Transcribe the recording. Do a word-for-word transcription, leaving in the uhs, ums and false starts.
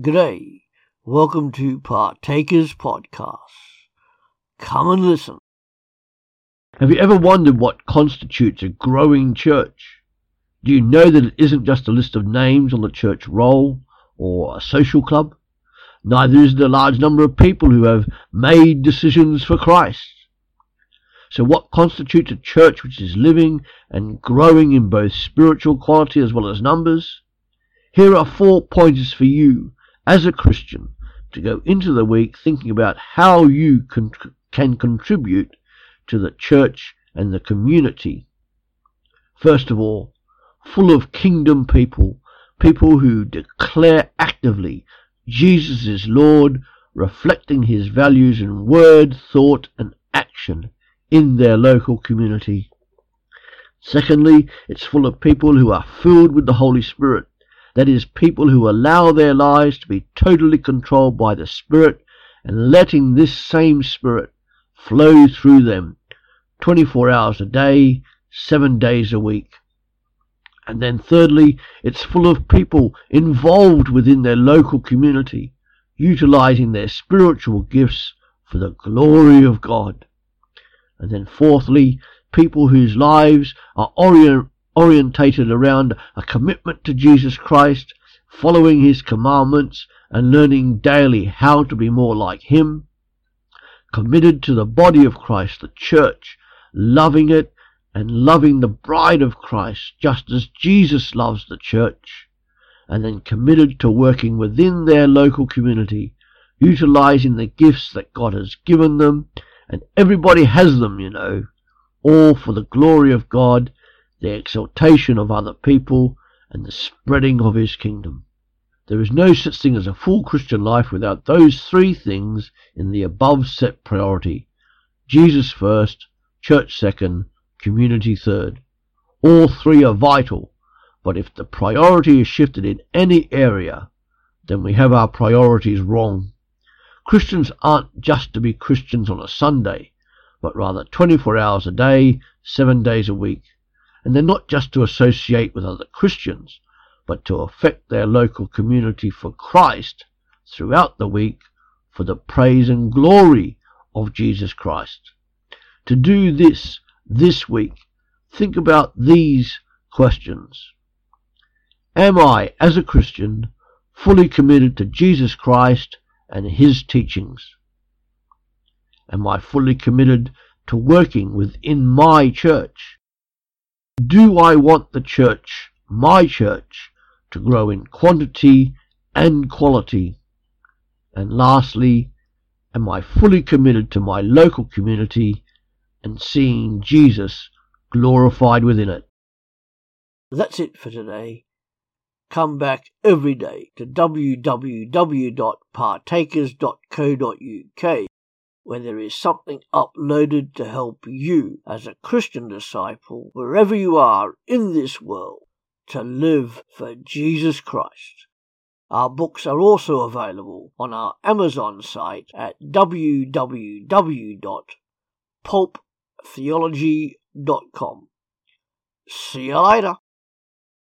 G'day, welcome to Partakers Podcast. Come and listen. Have you ever wondered what constitutes a growing church? Do you know that it isn't just a list of names on the church roll or a social club? Neither is it a large number of people who have made decisions for Christ. So what constitutes a church which is living and growing in both spiritual quality as well as numbers? Here are four pointers for you as a Christian to go into the week thinking about how you can, can contribute to the church and the community. First of all, full of kingdom people, people who declare actively Jesus is Lord, reflecting his values in word, thought and action in their local community. Secondly, it's full of people who are filled with the Holy Spirit. That is, people who allow their lives to be totally controlled by the Spirit and letting this same Spirit flow through them twenty-four hours a day, seven days a week. And then thirdly, it's full of people involved within their local community, utilizing their spiritual gifts for the glory of God. And then fourthly, people whose lives are oriented orientated around a commitment to Jesus Christ, following his commandments and learning daily how to be more like him, committed to the body of Christ, the church, loving it and loving the bride of Christ just as Jesus loves the church, and then committed to working within their local community, utilizing the gifts that God has given them, and everybody has them, you know, all for the glory of God, the exaltation of other people, and the spreading of his kingdom. There is no such thing as a full Christian life without those three things in the above set priority. Jesus first, church second, community third. All three are vital, but if the priority is shifted in any area, then we have our priorities wrong. Christians aren't just to be Christians on a Sunday, but rather twenty-four hours a day, seven days a week. And they're not just to associate with other Christians, but to affect their local community for Christ throughout the week for the praise and glory of Jesus Christ. To do this, this week, think about these questions. Am I, as a Christian, fully committed to Jesus Christ and his teachings? Am I fully committed to working within my church? Do I want the church, my church, to grow in quantity and quality? And lastly, am I fully committed to my local community and seeing Jesus glorified within it? That's it for today. Come back every day to w w w dot partakers dot co dot u k where there is something uploaded to help you as a Christian disciple, wherever you are in this world, to live for Jesus Christ. Our books are also available on our Amazon site at w w w dot pulp theology dot com. See you later.